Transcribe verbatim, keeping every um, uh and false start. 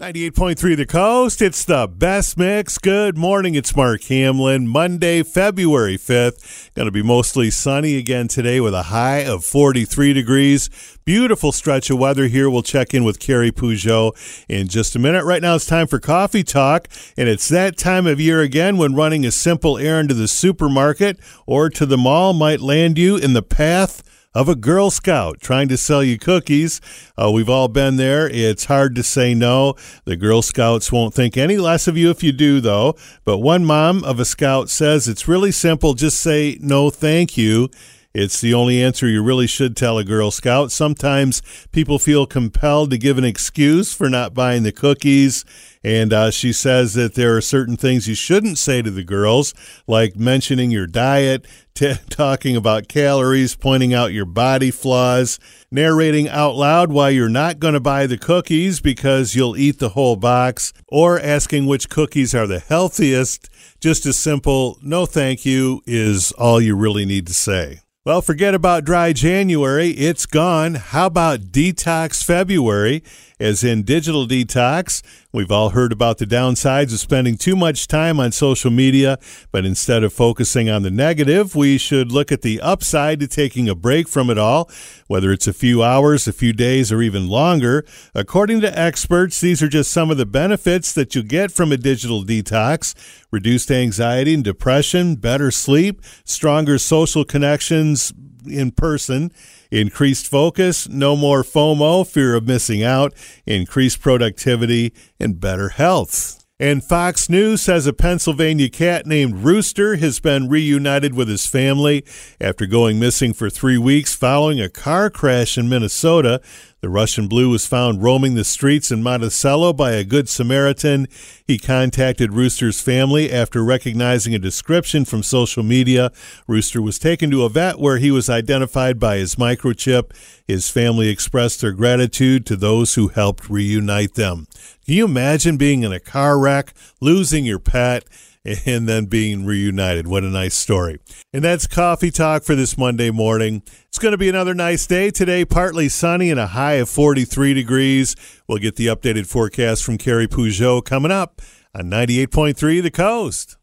ninety-eight point three The Coast, it's the best mix. Good morning, it's Mark Hamlin. Monday, February fifth, going to be mostly sunny again today with a high of forty-three degrees. Beautiful stretch of weather here. We'll check in with Carrie Pujol in just a minute. Right now it's time for Coffee Talk, and it's that time of year again when running a simple errand to the supermarket or to the mall might land you in the path of a Girl Scout trying to sell you cookies. Uh, we've all been there. It's hard to say no. The Girl Scouts won't think any less of you if you do, though. But one mom of a Scout says it's really simple. Just say no, thank you. It's the only answer you really should tell a Girl Scout. Sometimes people feel compelled to give an excuse for not buying the cookies. And uh, she says that there are certain things you shouldn't say to the girls, like mentioning your diet, t- talking about calories, pointing out your body flaws, narrating out loud why you're not going to buy the cookies because you'll eat the whole box, or asking which cookies are the healthiest. Just a simple no thank you is all you really need to say. Well, forget about dry January. It's gone. How about Detox February, as in digital detox? We've all heard about the downsides of spending too much time on social media, but instead of focusing on the negative, we should look at the upside to taking a break from it all, whether it's a few hours, a few days, or even longer. According to experts, these are just some of the benefits that you get from a digital detox: reduced anxiety and depression, better sleep, stronger social connections in person, increased focus, no more FOMO, fear of missing out, increased productivity, and better health. And Fox News says a Pennsylvania cat named Rooster has been reunited with his family after going missing for three weeks following a car crash in Minnesota. The Russian Blue was found roaming the streets in Monticello by a Good Samaritan. He contacted Rooster's family after recognizing a description from social media. Rooster was taken to a vet where he was identified by his microchip. His family expressed their gratitude to those who helped reunite them. Can you imagine being in a car wreck, losing your pet, and then being reunited? What a nice story. And that's Coffee Talk for this Monday morning. It's going to be another nice day today, partly sunny and a high of forty-three degrees. We'll get the updated forecast from Carrie Pujol coming up on ninety-eight point three The Coast.